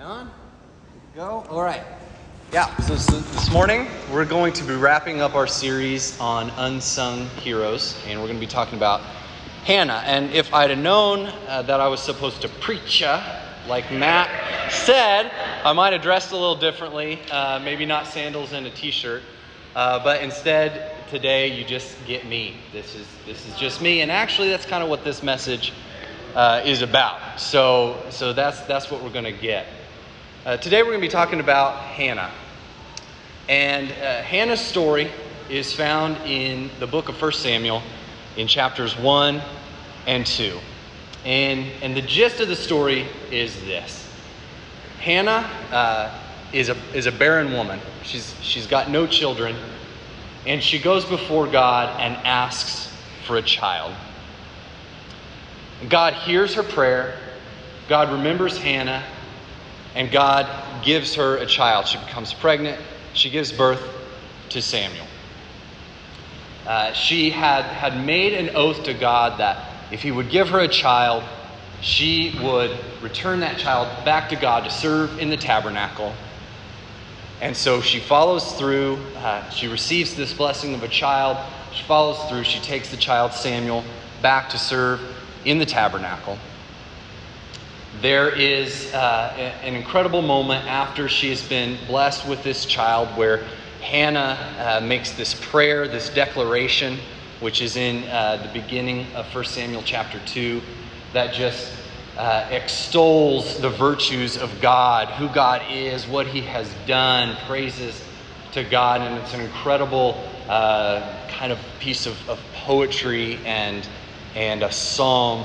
I on? Good to go. All right. Yeah, so this morning we're going to be wrapping up our series on Unsung Heroes, and we're going to be talking about Hannah. And if I'd have known that I was supposed to preach like Matt said, I might have dressed a little differently, maybe not sandals and a t-shirt, but instead today you just get me. This is just me, and actually that's kind of what this message is about. So that's what we're going to get. Today we're going to be talking about Hannah. And Hannah's story is found in the book of 1 Samuel in chapters 1 and 2. And the gist of the story is this. Hannah is a barren woman. She's got no children. And she goes before God and asks for a child. God hears her prayer, God remembers Hannah, and God gives her a child. She becomes pregnant, she gives birth to Samuel. She had made an oath to God that if he would give her a child, she would return that child back to God to serve in the tabernacle. And so she follows through, she receives this blessing of a child, she follows through, she takes the child Samuel back to serve in the tabernacle. There is an incredible moment after she has been blessed with this child where Hannah makes this prayer, this declaration, which is in the beginning of 1 Samuel chapter 2, that just extols the virtues of God, who God is, what he has done, praises to God. And it's an incredible kind of piece of poetry and a psalm.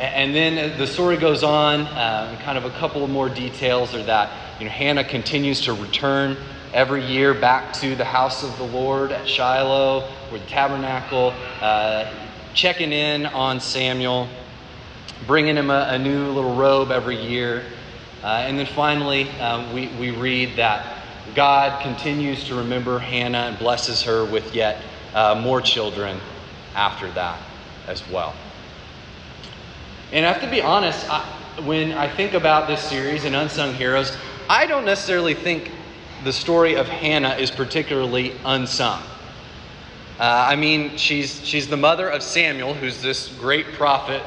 And then the story goes on, kind of a couple of more details are that Hannah continues to return every year back to the house of the Lord at Shiloh, or the tabernacle, checking in on Samuel, bringing him a new little robe every year. And then finally, we read that God continues to remember Hannah and blesses her with yet more children after that as well. And I have to be honest, when I think about this series in Unsung Heroes, I don't necessarily think the story of Hannah is particularly unsung. I mean, she's the mother of Samuel, who's this great prophet.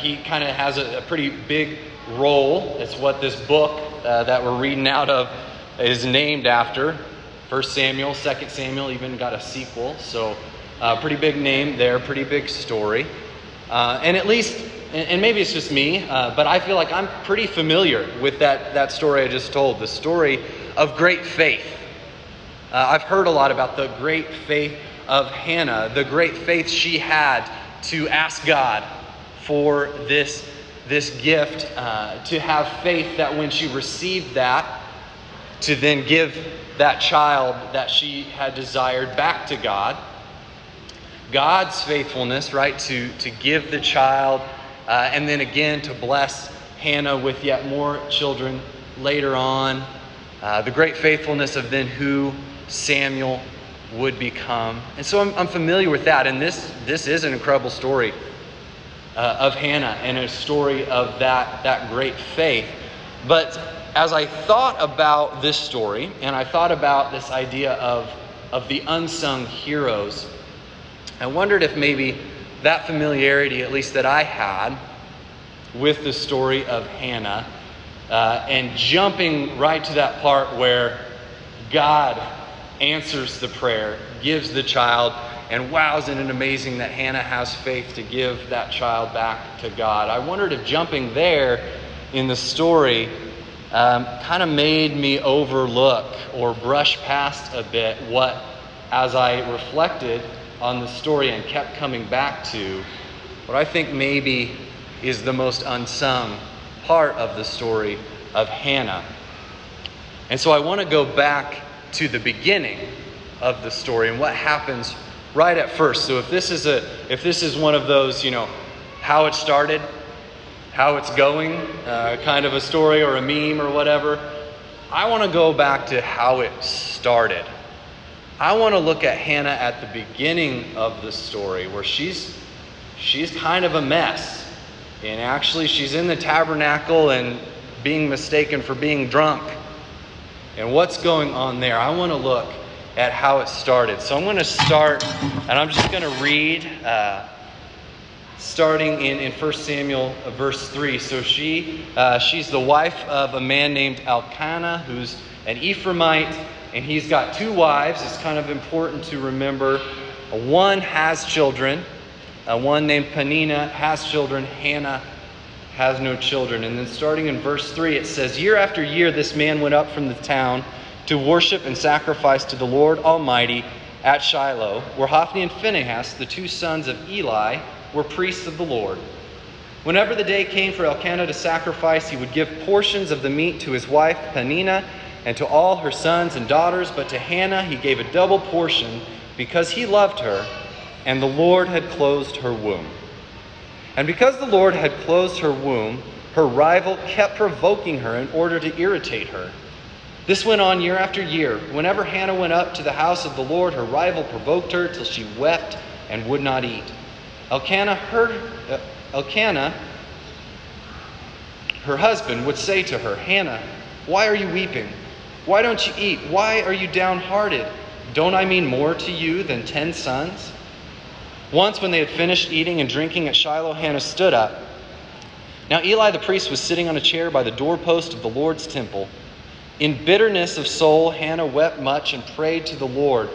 He kind of has a pretty big role. It's what this book that we're reading out of is named after. 1 Samuel, 2 Samuel even got a sequel, so... pretty big name there, pretty big story. And at least, and maybe it's just me, but I feel like I'm pretty familiar with that story I just told, the story of great faith. I've heard a lot about the great faith of Hannah, the great faith she had to ask God for this gift, to have faith that when she received that, to then give that child that she had desired back to God. God's faithfulness, right, to give the child, and then again to bless Hannah with yet more children later on. The great faithfulness of then who Samuel would become. And so I'm familiar with that, and this is an incredible story of Hannah and a story of that great faith. But as I thought about this story, and I thought about this idea of the unsung heroes, I wondered if maybe that familiarity, at least that I had, with the story of Hannah, and jumping right to that part where God answers the prayer, gives the child, and wow, isn't it amazing that Hannah has faith to give that child back to God. I wondered if jumping there in the story kind of made me overlook or brush past a bit what, as I reflected on the story and kept coming back to, what I think maybe is the most unsung part of the story of Hannah. And so I want to go back to the beginning of the story and what happens right at first. So if this is one of those, how it started, how it's going, kind of a story or a meme or whatever, I want to go back to how it started. I want to look at Hannah at the beginning of the story where she's kind of a mess. And actually she's in the tabernacle and being mistaken for being drunk. And what's going on there? I want to look at how it started. So I'm going to start, and I'm just going to read, starting in 1 Samuel verse 3. So she's the wife of a man named Elkanah, who's an Ephraimite, and he's got two wives. It's kind of important to remember. One has children. One named Peninnah has children. Hannah has no children. And then starting in verse 3, it says, "Year after year this man went up from the town to worship and sacrifice to the Lord Almighty at Shiloh, where Hophni and Phinehas, the two sons of Eli, were priests of the Lord. Whenever the day came for Elkanah to sacrifice, he would give portions of the meat to his wife Peninnah and to all her sons and daughters, but to Hannah he gave a double portion because he loved her, and the Lord had closed her womb. And because the Lord had closed her womb, her rival kept provoking her in order to irritate her. This went on year after year. Whenever Hannah went up to the house of the Lord, her rival provoked her till she wept and would not eat. Elkanah, her husband, would say to her, 'Hannah, why are you weeping? Why don't you eat? Why are you downhearted? Don't I mean more to you than 10 sons?' Once when they had finished eating and drinking at Shiloh, Hannah stood up. Now Eli the priest was sitting on a chair by the doorpost of the Lord's temple. In bitterness of soul, Hannah wept much and prayed to the Lord.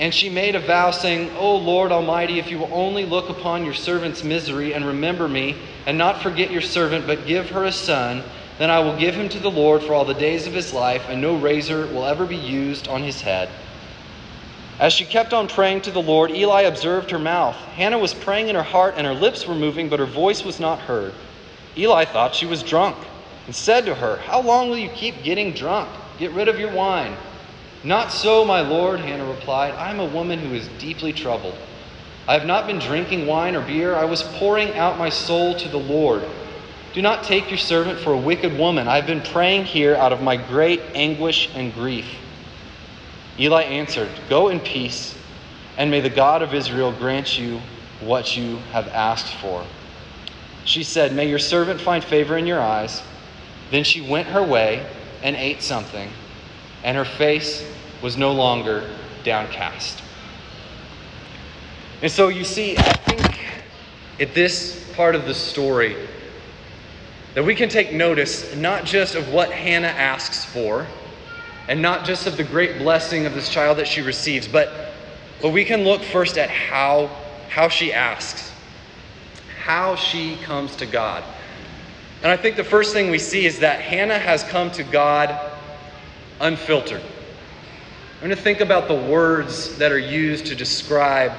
And she made a vow, saying, 'O Lord Almighty, if you will only look upon your servant's misery and remember me, and not forget your servant, but give her a son, then I will give him to the Lord for all the days of his life, and no razor will ever be used on his head.' As she kept on praying to the Lord, Eli observed her mouth. Hannah was praying in her heart, and her lips were moving, but her voice was not heard. Eli thought she was drunk, and said to her, 'How long will you keep getting drunk? Get rid of your wine.' 'Not so, my Lord,' Hannah replied. 'I am a woman who is deeply troubled. I have not been drinking wine or beer. I was pouring out my soul to the Lord. Do not take your servant for a wicked woman. I have been praying here out of my great anguish and grief.' Eli answered, 'Go in peace, and may the God of Israel grant you what you have asked for.' She said, 'May your servant find favor in your eyes.' Then she went her way and ate something, and her face was no longer downcast." And so you see, I think at this part of the story, that we can take notice not just of what Hannah asks for, and not just of the great blessing of this child that she receives, but we can look first at how she asks, how she comes to God. And I think the first thing we see is that Hannah has come to God unfiltered. I'm going to think about the words that are used to describe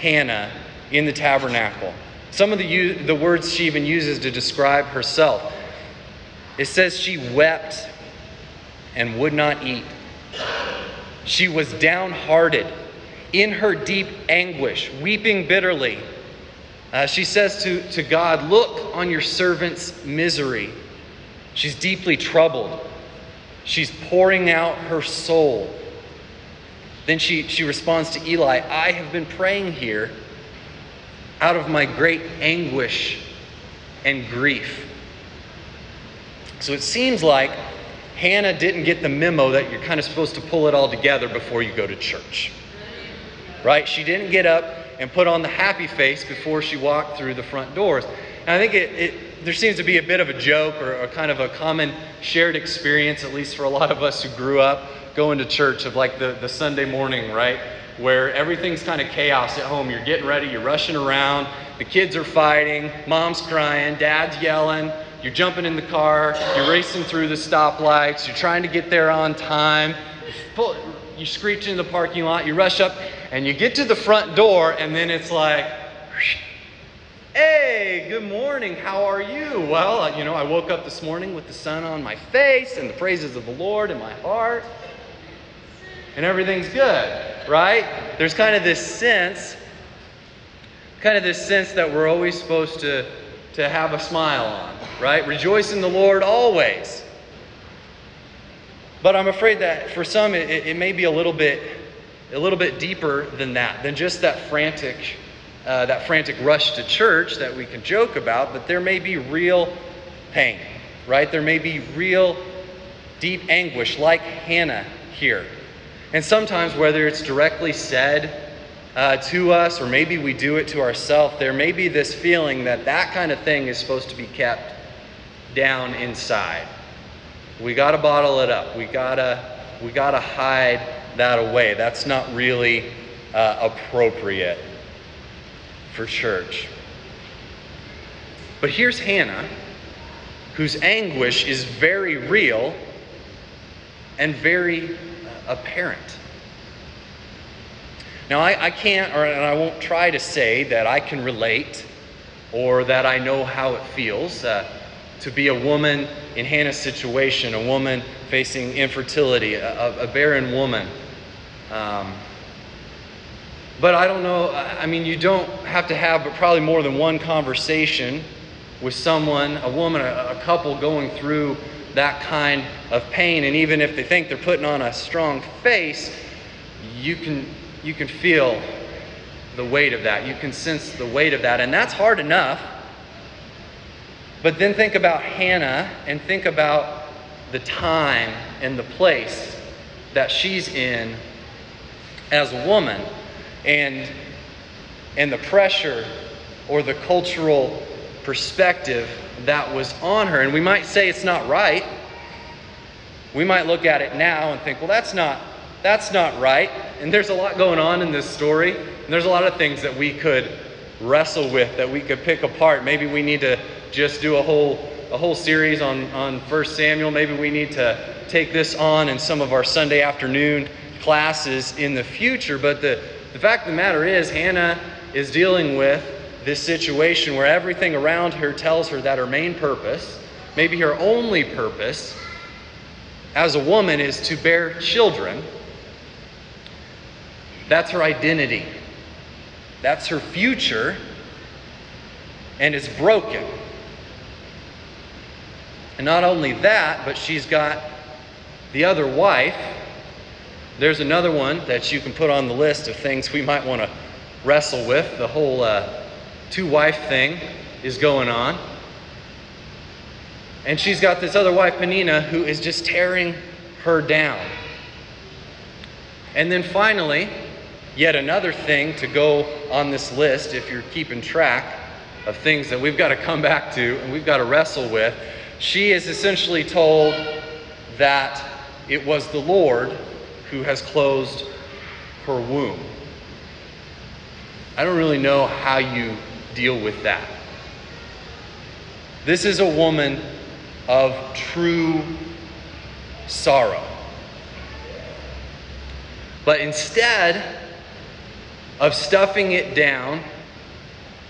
Hannah in the tabernacle. Some of the words she even uses to describe herself. It says she wept and would not eat. She was downhearted in her deep anguish, weeping bitterly. She says to God, "Look on your servant's misery." She's deeply troubled. She's pouring out her soul. Then she responds to Eli, "I have been praying here out of my great anguish and grief." So it seems like Hannah didn't get the memo that you're kind of supposed to pull it all together before you go to church, right? She didn't get up and put on the happy face before she walked through the front doors. And I think there seems to be a bit of a joke or kind of a common shared experience, at least for a lot of us who grew up going to church, of like the Sunday morning, right? Where everything's kind of chaos at home. You're getting ready, you're rushing around, the kids are fighting, mom's crying, dad's yelling. You're jumping in the car, you're racing through the stoplights, you're trying to get there on time, you screech into the parking lot, you rush up, and you get to the front door, and then it's like, "Hey, good morning, how are you? Well, I woke up this morning with the sun on my face and the praises of the Lord in my heart, and everything's good," right? There's kind of this sense, that we're always supposed to have a smile on, right? Rejoice in the Lord always. But I'm afraid that for some, it may be a little bit deeper than that, than just that frantic rush to church that we can joke about, but there may be real pain right? There may be real deep anguish like Hannah here. And sometimes, whether it's directly said to us or maybe we do it to ourselves, there may be this feeling that that kind of thing is supposed to be kept down inside. We got to bottle it up. We gotta hide that away. That's not really appropriate for church. But here's Hannah, whose anguish is very real and very apparent. Now, I can't, and I won't try to say that I can relate or that I know how it feels to be a woman in Hannah's situation, a woman facing infertility, a barren woman. But I don't know, I mean, you don't have to have but probably more than one conversation with someone, a woman, a couple going through that kind of pain. And even if they think they're putting on a strong face, you can feel the weight of that. You can sense the weight of that. And that's hard enough. But then think about Hannah and think about the time and the place that she's in as a woman, and the pressure or the cultural perspective that was on her. And we might say it's not right. We might look at it now and think, well, that's not right. And there's a lot going on in this story. And there's a lot of things that we could wrestle with, that we could pick apart. Maybe we need to just do a whole series on 1 Samuel. Maybe we need to take this on in some of our Sunday afternoon classes in the future. But the fact of the matter is, Hannah is dealing with this situation where everything around her tells her that her main purpose, maybe her only purpose as a woman, is to bear children. That's her identity. That's her future. And it's broken. And not only that, but she's got the other wife. There's another one that you can put on the list of things we might want to wrestle with. The whole two-wife thing is going on. And she's got this other wife, Peninnah, who is just tearing her down. And then finally, yet another thing to go on this list, if you're keeping track of things that we've got to come back to and we've got to wrestle with, she is essentially told that it was the Lord who has closed her womb. I don't really know how you deal with that. This is a woman of true sorrow. But instead of stuffing it down,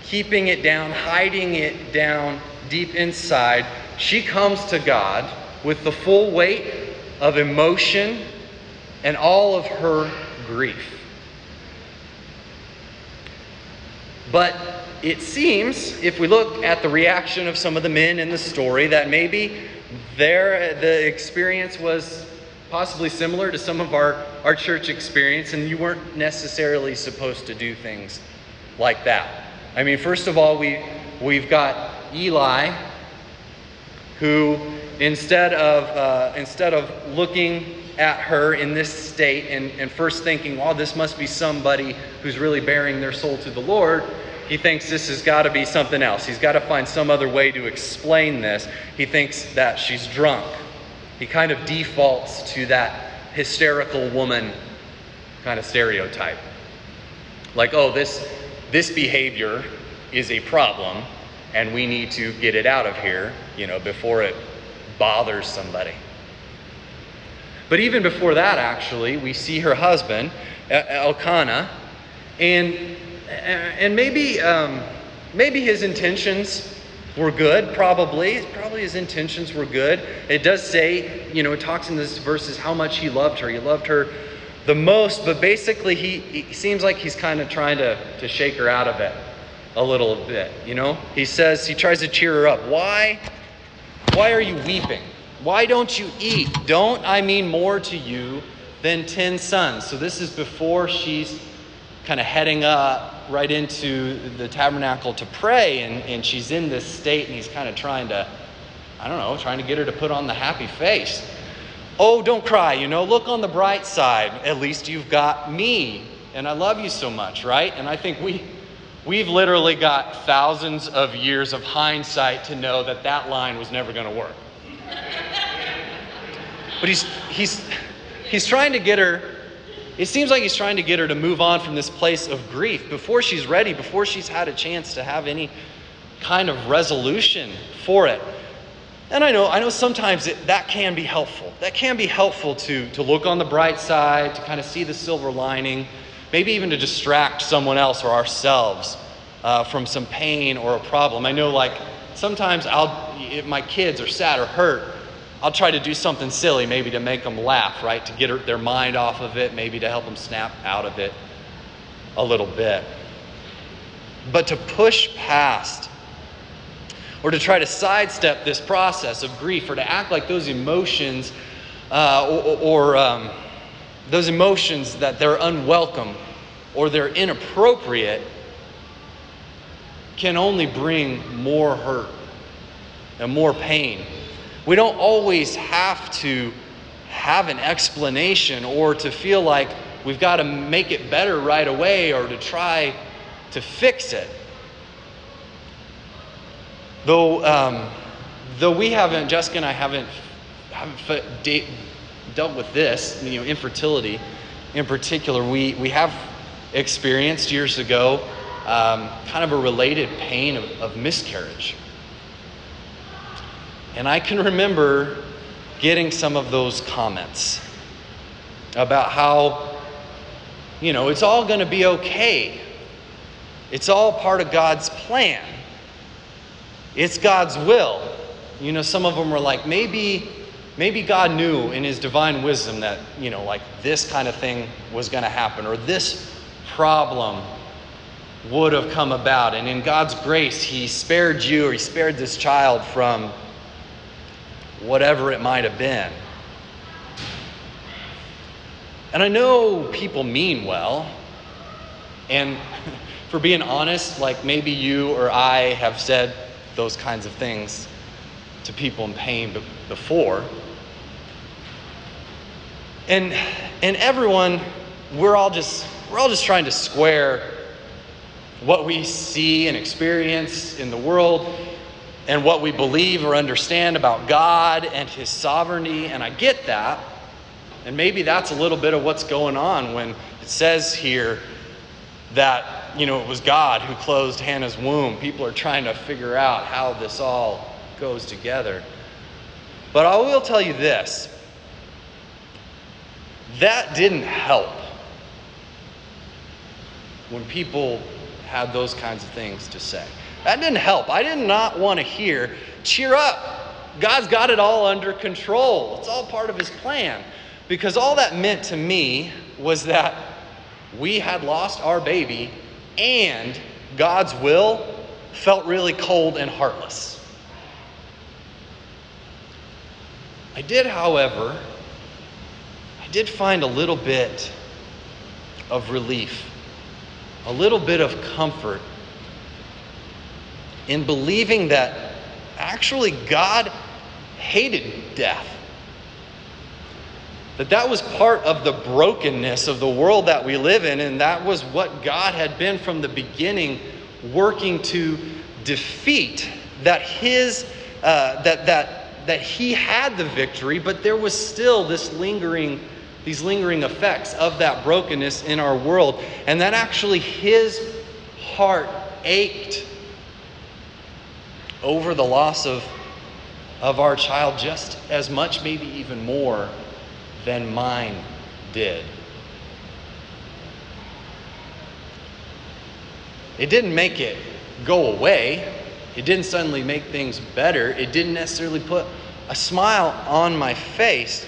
keeping it down, hiding it down deep inside, she comes to God with the full weight of emotion and all of her grief. But it seems, if we look at the reaction of some of the men in the story, that maybe the experience was possibly similar to some of our church experience, and you weren't necessarily supposed to do things like that. I mean, first of all, we've got Eli, who instead of looking at her in this state and first thinking, oh, this must be somebody who's really bearing their soul to the Lord, he thinks this has got to be something else. He's got to find some other way to explain this. He thinks that she's drunk. He kind of defaults to that hysterical woman kind of stereotype. Like, oh, this behavior is a problem and we need to get it out of here, before it bothers somebody. But even before that, actually, we see her husband, Elkanah, and maybe his intentions were good. Probably his intentions were good. It does say, it talks in this verses how much he loved her. He loved her the most, but basically he seems like he's kind of trying to shake her out of it a little bit. He says, he tries to cheer her up. Why are you weeping? Why don't you eat? Don't I mean more to you than 10 sons? So this is before she's kind of heading up right into the tabernacle to pray, and she's in this state, and he's kind of trying to I don't know, trying to get her to put on the happy face. Oh, don't cry, you know, look on the bright side. At least you've got me, and I love you so much, right? And I think we've literally got thousands of years of hindsight to know that that line was never going to work. But he's trying to get her, it seems like he's trying to get her to move on from this place of grief before she's ready, before she's had a chance to have any kind of resolution for it. And I know sometimes that can be helpful. That can be helpful to look on the bright side, to kind of see the silver lining, maybe even to distract someone else or ourselves from some pain or a problem. I know, like, sometimes if my kids are sad or hurt, I'll try to do something silly, maybe to make them laugh, right? To get their mind off of it, maybe to help them snap out of it a little bit. But to push past or to try to sidestep this process of grief, or to act like those emotions those emotions that they're unwelcome or they're inappropriate can only bring more hurt and more pain. We don't always have to have an explanation or to feel like we've got to make it better right away or to try to fix it. Though we haven't, Jessica and I haven't dealt with this, you know, infertility in particular. We have experienced years ago kind of a related pain of miscarriage. And I can remember getting some of those comments about how, you know, it's all going to be okay. It's all part of God's plan. It's God's will. You know, some of them were like, maybe God knew in his divine wisdom that, you know, like this kind of thing was going to happen, or this problem would have come about. And in God's grace, he spared you, or he spared this child from whatever it might have been. And I know people mean well. And for being honest, like maybe you or I have said those kinds of things to people in pain before. And everyone, we're all just trying to square what we see and experience in the world and what we believe or understand about God and his sovereignty. And I get that. And maybe that's a little bit of what's going on when it says here that, you know, it was God who closed Hannah's womb. People are trying to figure out how this all goes together. But I will tell you this. That didn't help when people had those kinds of things to say. That didn't help. I did not want to hear, cheer up, God's got it all under control. It's all part of his plan. Because all that meant to me was that we had lost our baby, and God's will felt really cold and heartless. I did find a little bit of relief, a little bit of comfort in believing that actually God hated death. That was part of the brokenness of the world that we live in, and that was what God had been from the beginning working to defeat, that that he had the victory, but there was still these lingering effects of that brokenness in our world, and that actually his heart ached over the loss of our child just as much, maybe even more, than mine did. It didn't make it go away. It didn't suddenly make things better. It didn't necessarily put a smile on my face.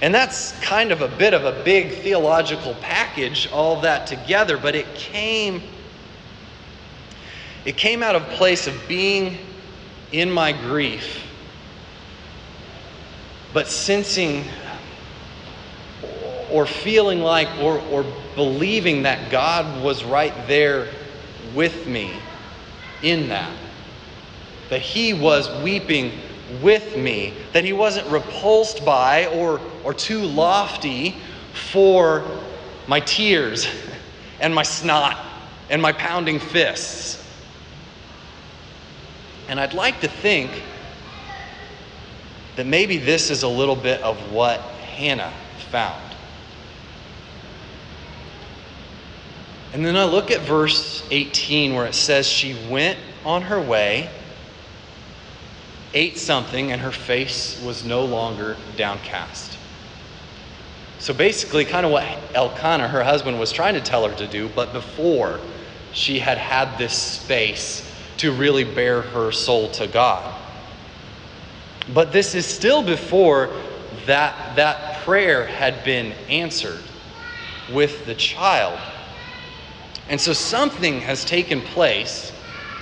And that's kind of a bit of a big theological package, all that together, but it came out of a place of being in my grief, but sensing or feeling like or believing that God was right there with me in that he was weeping with me, that he wasn't repulsed by or too lofty for my tears and my snot and my pounding fists. And I'd like to think that maybe this is a little bit of what Hannah found. And then I look at verse 18 where it says she went on her way, ate something, and her face was no longer downcast. So basically kind of what Elkanah, her husband, was trying to tell her to do, but before she had had this space to really bear her soul to God. But this is still before that prayer had been answered with the child. And so something has taken place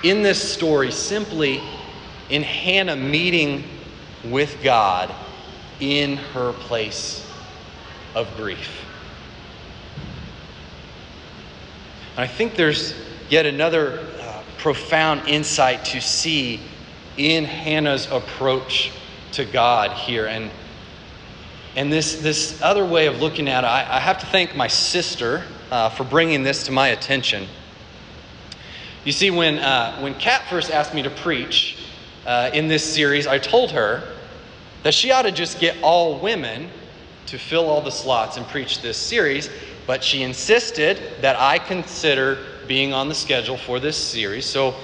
in this story simply in Hannah meeting with God in her place of grief. And I think there's yet another profound insight to see in Hannah's approach to God here. And this other way of looking at it, I have to thank my sister for bringing this to my attention. You see, when Kat first asked me to preach in this series, I told her that she ought to just get all women to fill all the slots and preach this series, but she insisted that I consider being on the schedule for this series. So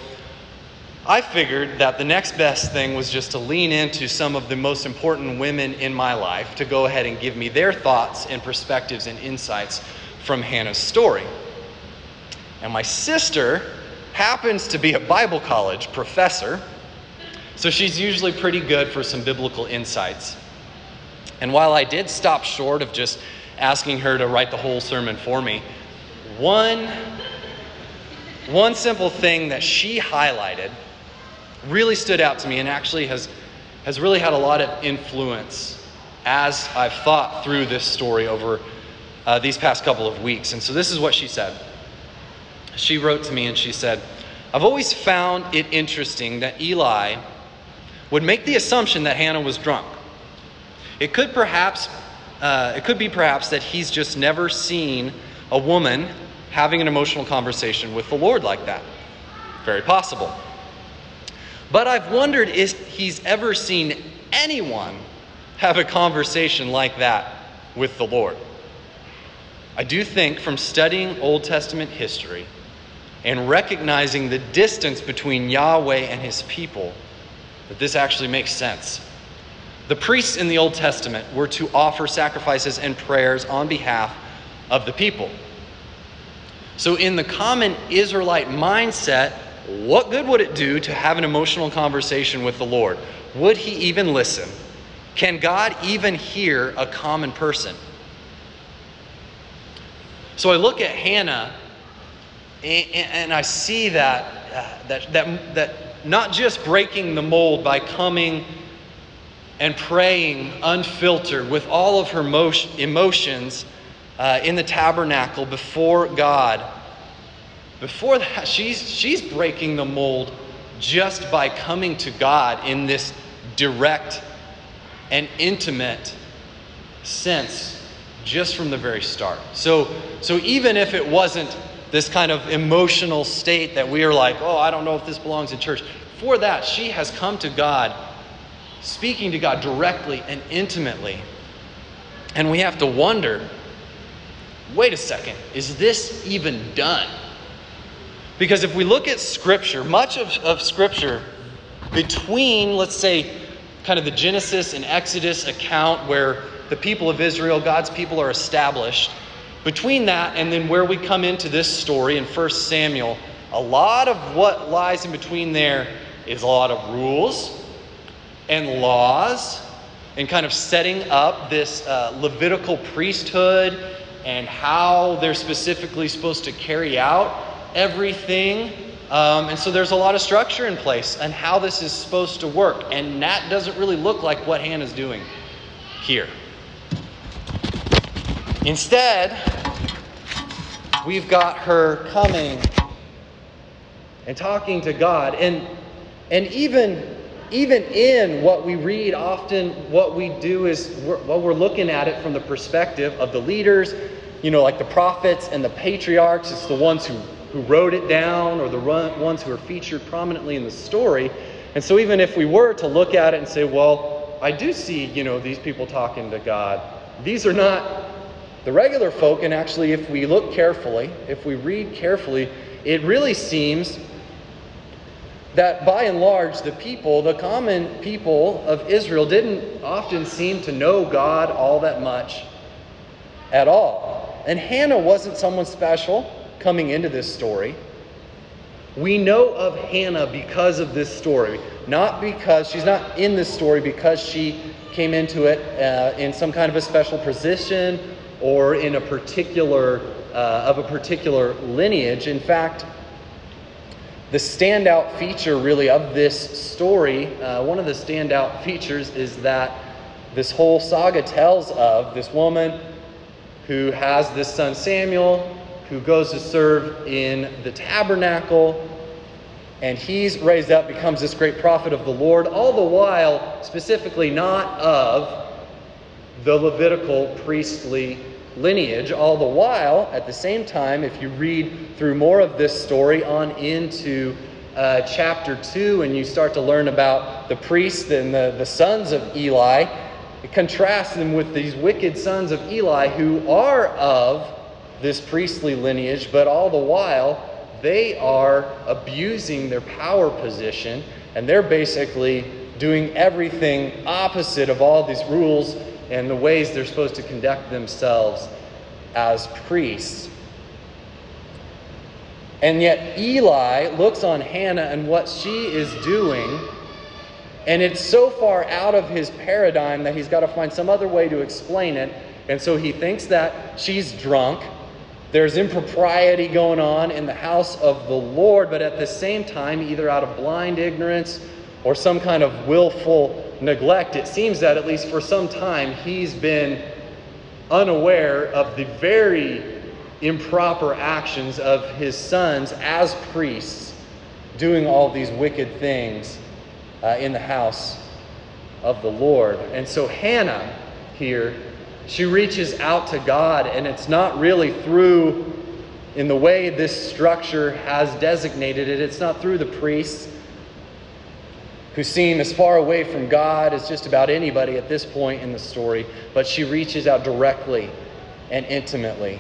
I figured that the next best thing was just to lean into some of the most important women in my life to go ahead and give me their thoughts and perspectives and insights from Hannah's story. And my sister happens to be a Bible college professor, so she's usually pretty good for some biblical insights. And while I did stop short of just asking her to write the whole sermon for me, one simple thing that she highlighted really stood out to me and actually has really had a lot of influence as I've thought through this story over these past couple of weeks. And so this is what she said. She wrote to me and she said, "I've always found it interesting that Eli would make the assumption that Hannah was drunk. It could be perhaps that he's just never seen a woman having an emotional conversation with the Lord like that. Very possible. But I've wondered if he's ever seen anyone have a conversation like that with the Lord. I do think from studying Old Testament history and recognizing the distance between Yahweh and his people, that this actually makes sense. The priests in the Old Testament were to offer sacrifices and prayers on behalf of the people. So in the common Israelite mindset, what good would it do to have an emotional conversation with the Lord? Would he even listen? Can God even hear a common person?" So I look at Hannah and I see that not just breaking the mold by coming and praying unfiltered with all of her emotions in the tabernacle before God. Before that, she's breaking the mold just by coming to God in this direct and intimate sense just from the very start. So even if it wasn't this kind of emotional state that we are like, oh, I don't know if this belongs in church, for that, she has come to God, speaking to God directly and intimately. And we have to wonder, wait a second, is this even done? Because if we look at Scripture, much of Scripture between, let's say, kind of the Genesis and Exodus account where the people of Israel, God's people, are established. Between that and then where we come into this story in 1 Samuel, a lot of what lies in between there is a lot of rules and laws and kind of setting up this Levitical priesthood and how they're specifically supposed to carry out everything. And so there's a lot of structure in place and how this is supposed to work. And that doesn't really look like what Hannah's doing here. Instead, we've got her coming and talking to God. And even even in what we read, often what we do is we're looking at it from the perspective of the leaders, you know, like the prophets and the patriarchs. It's the ones who wrote it down, or the ones who are featured prominently in the story. And so even if we were to look at it and say, well, I do see, you know, these people talking to God, these are not the regular folk. And actually, if we look carefully, if we read carefully, it really seems that by and large, the people, the common people of Israel, didn't often seem to know God all that much at all. And Hannah wasn't someone special coming into this story. We know of Hannah because of this story, not because she's not in this story because she came into it in some kind of a special position or in a particular of a particular lineage. In fact, the standout feature really of this story, one of the standout features is that this whole saga tells of this woman who has this son Samuel, who goes to serve in the tabernacle, and he's raised up, becomes this great prophet of the Lord, all the while specifically not of the Levitical priestly lineage. All the while, at the same time, if you read through more of this story on into chapter 2, and you start to learn about the priests and the sons of Eli, it contrasts them with these wicked sons of Eli who are of this priestly lineage, but all the while they are abusing their power position, and they're basically doing everything opposite of all these rules and the ways they're supposed to conduct themselves as priests. And yet Eli looks on Hannah and what she is doing, and it's so far out of his paradigm that he's got to find some other way to explain it. And so he thinks that she's drunk, there's impropriety going on in the house of the Lord, but at the same time, either out of blind ignorance or some kind of willful neglect, it seems that at least for some time he's been unaware of the very improper actions of his sons as priests, doing all these wicked things in the house of the Lord. And so Hannah here, she reaches out to God, and it's not really through, in the way this structure has designated it, it's not through the priests, who seem as far away from God as just about anybody at this point in the story, but she reaches out directly and intimately.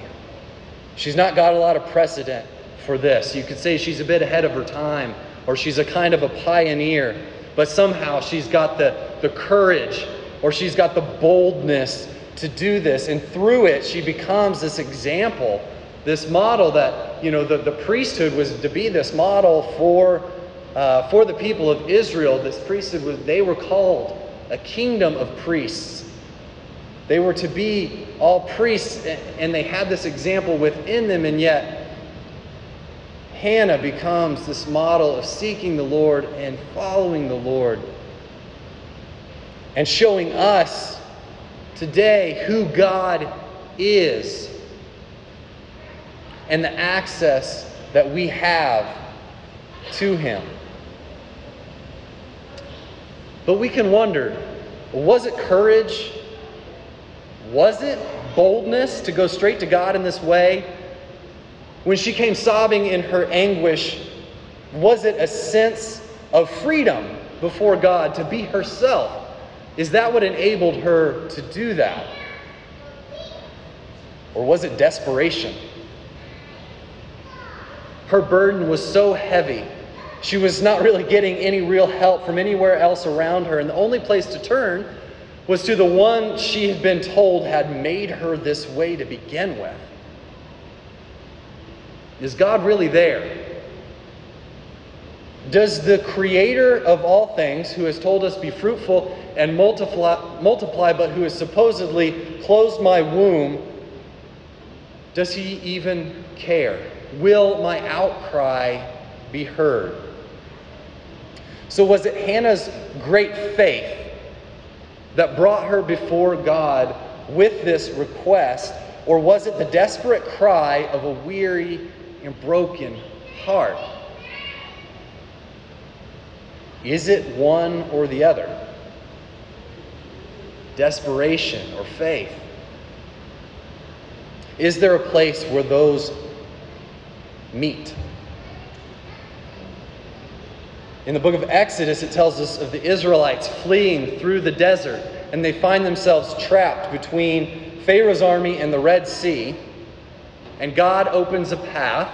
She's not got a lot of precedent for this. You could say she's a bit ahead of her time, or she's a kind of a pioneer, but somehow she's got the courage, or she's got the boldness to do this, and through it she becomes this example, this model that, you know, the priesthood was to be this model for the people of Israel. This priesthood was, they were called a kingdom of priests. They were to be all priests, and they had this example within them, and yet Hannah becomes this model of seeking the Lord and following the Lord, and showing us today who God is and the access that we have to Him. But we can wonder, was it courage? Was it boldness to go straight to God in this way? When she came sobbing in her anguish, was it a sense of freedom before God to be herself? Is that what enabled her to do that? Or was it desperation? Her burden was so heavy. She was not really getting any real help from anywhere else around her, and the only place to turn was to the one she had been told had made her this way to begin with. Is God really there? Does the Creator of all things, who has told us, be fruitful and multiply, but who has supposedly closed my womb, does He even care? Will my outcry be heard? So was it Hannah's great faith that brought her before God with this request, or was it the desperate cry of a weary and broken heart? Is it one or the other? Desperation or faith? Is there a place where those meet? In the book of Exodus, it tells us of the Israelites fleeing through the desert, and they find themselves trapped between Pharaoh's army and the Red Sea, and God opens a path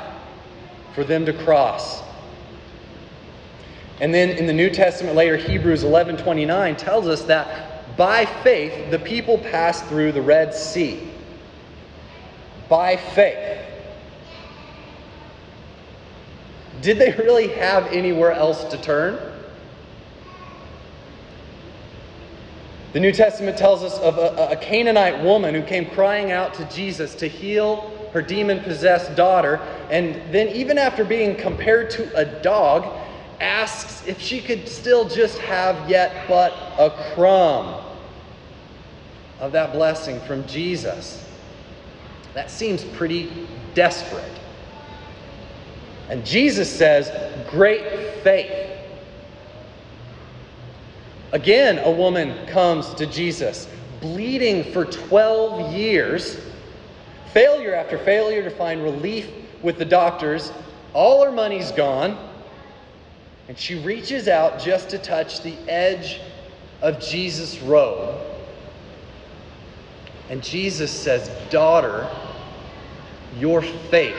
for them to cross. And then in the New Testament later, Hebrews 11:29 tells us that by faith, the people passed through the Red Sea. By faith. Did they really have anywhere else to turn? The New Testament tells us of a Canaanite woman who came crying out to Jesus to heal her demon-possessed daughter, and then even after being compared to a dog, asks if she could still just have yet but a crumb of that blessing from Jesus. That seems pretty desperate. And Jesus says, great faith. Again, a woman comes to Jesus, bleeding for 12 years, failure after failure to find relief with the doctors. All her money's gone. And she reaches out just to touch the edge of Jesus' robe. And Jesus says, daughter, your faith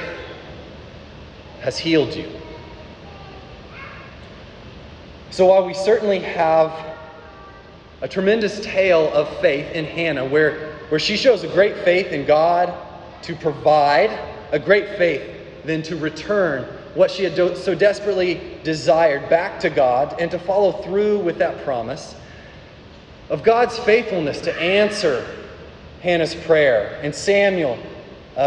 has healed you. So while we certainly have a tremendous tale of faith in Hannah, where she shows a great faith in God to provide, a great faith then to return what she had so desperately desired back to God and to follow through with that promise, of God's faithfulness to answer Hannah's prayer and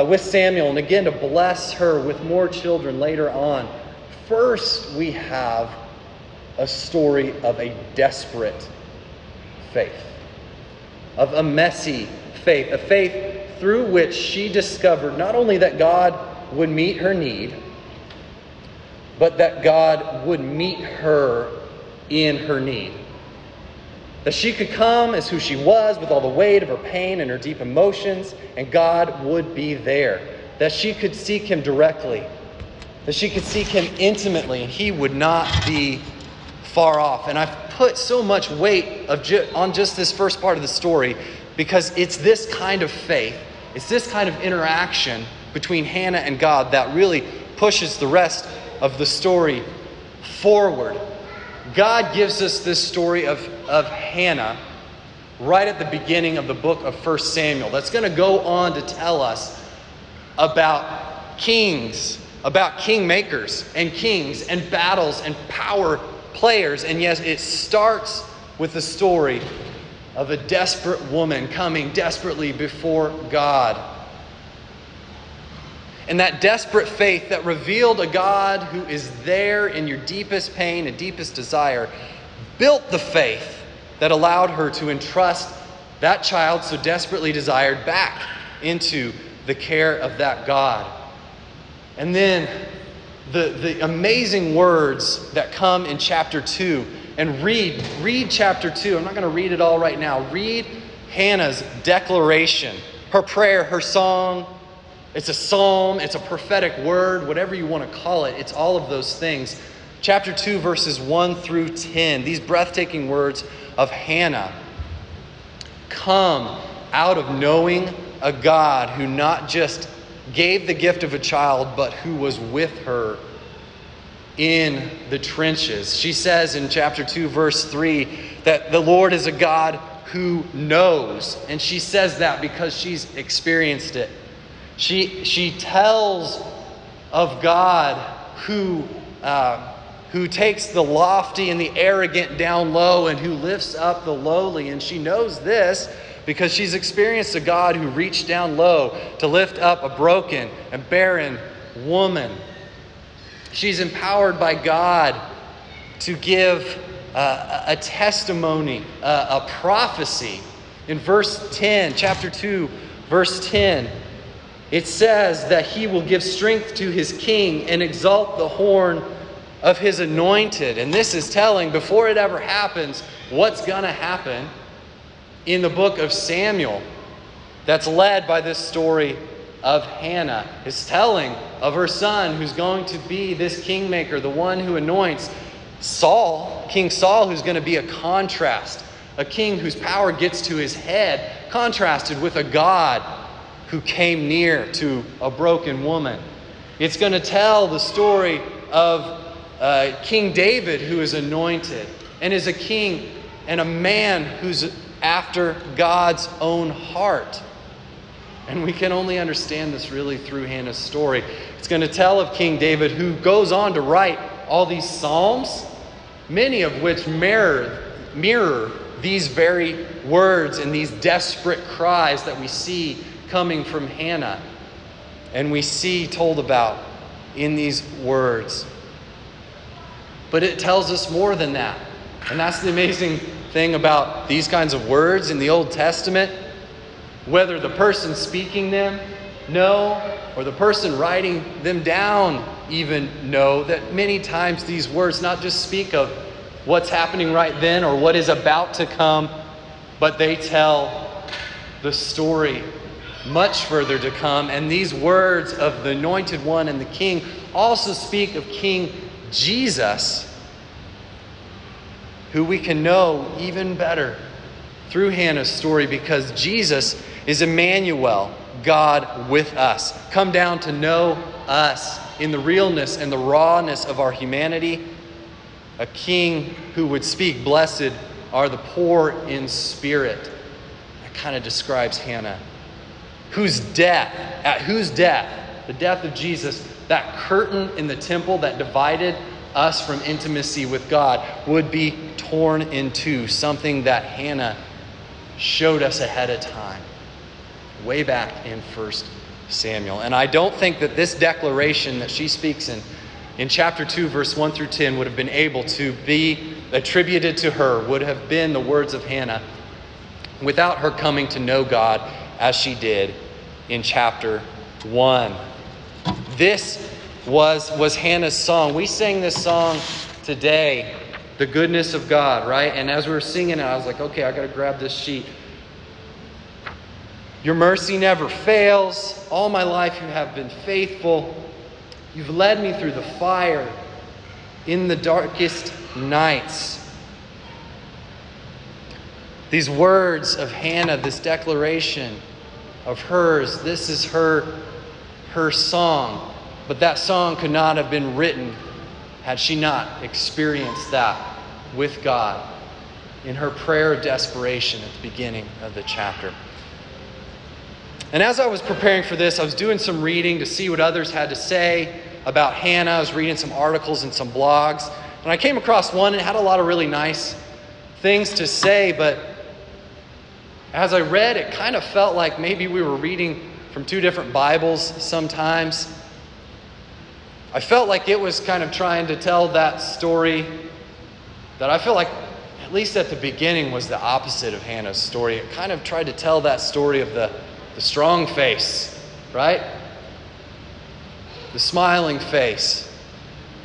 with Samuel, and again to bless her with more children later on. First, we have a story of a desperate faith, of a messy faith, a faith through which she discovered not only that God would meet her need, but that God would meet her in her need. That she could come as who she was with all the weight of her pain and her deep emotions, and God would be there. That she could seek Him directly. That she could seek Him intimately, and He would not be far off. And I've put so much weight on just this first part of the story because it's this kind of faith, it's this kind of interaction between Hannah and God that really pushes the rest of the story forward. God gives us this story of Hannah right at the beginning of the book of 1 Samuel. That's going to go on to tell us about kings, about kingmakers and kings and battles and power players. And yes, it starts with the story of a desperate woman coming desperately before God. And that desperate faith that revealed a God who is there in your deepest pain and deepest desire built the faith that allowed her to entrust that child so desperately desired back into the care of that God. And then the amazing words that come in chapter 2. And read chapter 2. I'm not going to read it all right now. Read Hannah's declaration, her prayer, her song. It's a psalm, it's a prophetic word, whatever you want to call it. It's all of those things. Chapter 2, verses 1 through 10. These breathtaking words of Hannah come out of knowing a God who not just gave the gift of a child, but who was with her in the trenches. She says in chapter 2, verse 3, that the Lord is a God who knows. And she says that because she's experienced it. She tells of God who takes the lofty and the arrogant down low and who lifts up the lowly. And she knows this because she's experienced a God who reached down low to lift up a broken and barren woman. She's empowered by God to give a testimony, a prophecy. In verse 10, chapter 2, verse 10, it says that He will give strength to His king and exalt the horn of his anointed. And this is telling, before it ever happens, what's going to happen in the book of Samuel that's led by this story of Hannah. It's telling of her son who's going to be this kingmaker, the one who anoints Saul, King Saul, who's going to be a contrast, a king whose power gets to his head, contrasted with a God who came near to a broken woman. It's going to tell the story of King David, who is anointed and is a king and a man who's after God's own heart. And we can only understand this really through Hannah's story. It's going to tell of King David, who goes on to write all these psalms, many of which mirror these very words and these desperate cries that we see coming from Hannah, and we see told about in these words. But it tells us more than that. And that's the amazing thing about these kinds of words in the Old Testament. Whether the person speaking them or the person writing them down even know that many times these words not just speak of what's happening right then or what is about to come, but they tell the story much further to come. And these words of the anointed one and the king also speak of King Jesus, who we can know even better through Hannah's story, because Jesus is Emmanuel, God with us, come down to know us in the realness and the rawness of our humanity, a king who would speak, "Blessed are the poor in spirit." That kind of describes Hannah, at whose death, the death of Jesus, that curtain in the temple that divided us from intimacy with God would be torn in two, something that Hannah showed us ahead of time, way back in 1 Samuel. And I don't think that this declaration that she speaks in chapter 2, verse 1 through 10 would have been able to be attributed to her, would have been the words of Hannah, without her coming to know God as she did in chapter 1. This was Hannah's song. We sang this song today, The Goodness of God, right? And as we were singing it, I was like, okay, I got to grab this sheet. Your mercy never fails. All my life you have been faithful. You've led me through the fire in the darkest nights. These words of Hannah, this declaration of hers, this is her song. But that song could not have been written had she not experienced that with God in her prayer of desperation at the beginning of the chapter. And as I was preparing for this, I was doing some reading to see what others had to say about Hannah. I was reading some articles and some blogs, and I came across one and had a lot of really nice things to say, but as I read, it kind of felt like maybe we were reading from two different Bibles sometimes. I felt like it was kind of trying to tell that story that I feel like, at least at the beginning, was the opposite of Hannah's story. It kind of tried to tell that story of the strong face, right? The smiling face.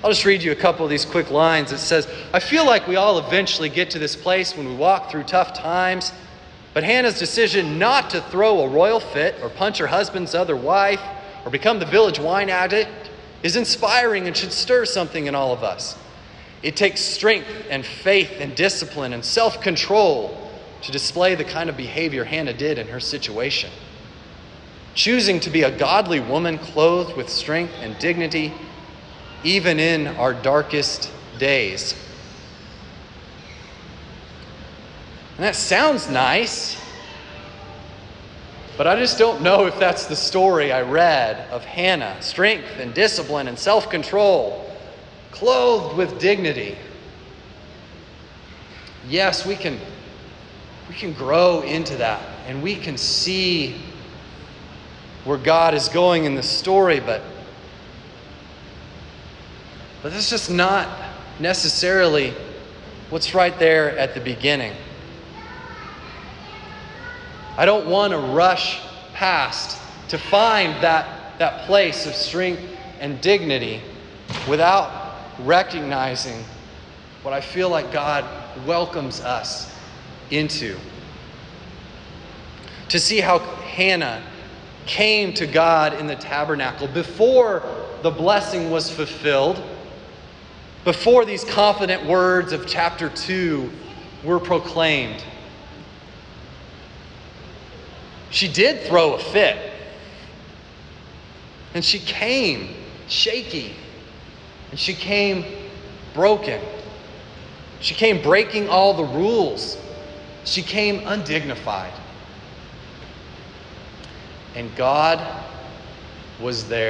I'll just read you a couple of these quick lines. It says, "I feel like we all eventually get to this place when we walk through tough times. But Hannah's decision not to throw a royal fit or punch her husband's other wife or become the village wine addict is inspiring and should stir something in all of us. It takes strength and faith and discipline and self-control to display the kind of behavior Hannah did in her situation. Choosing to be a godly woman clothed with strength and dignity, even in our darkest days." And that sounds nice, but I just don't know if that's the story I read of Hannah. Strength and discipline and self-control, clothed with dignity. Yes, we can grow into that, and we can see where God is going in the story, but that's just not necessarily what's right there at the beginning. I don't want to rush past to find that place of strength and dignity without recognizing what I feel like God welcomes us into. To see how Hannah came to God in the tabernacle before the blessing was fulfilled, before these confident words of chapter 2 were proclaimed. She did throw a fit, and she came shaky, and she came broken. She came breaking all the rules. She came undignified. And God was there.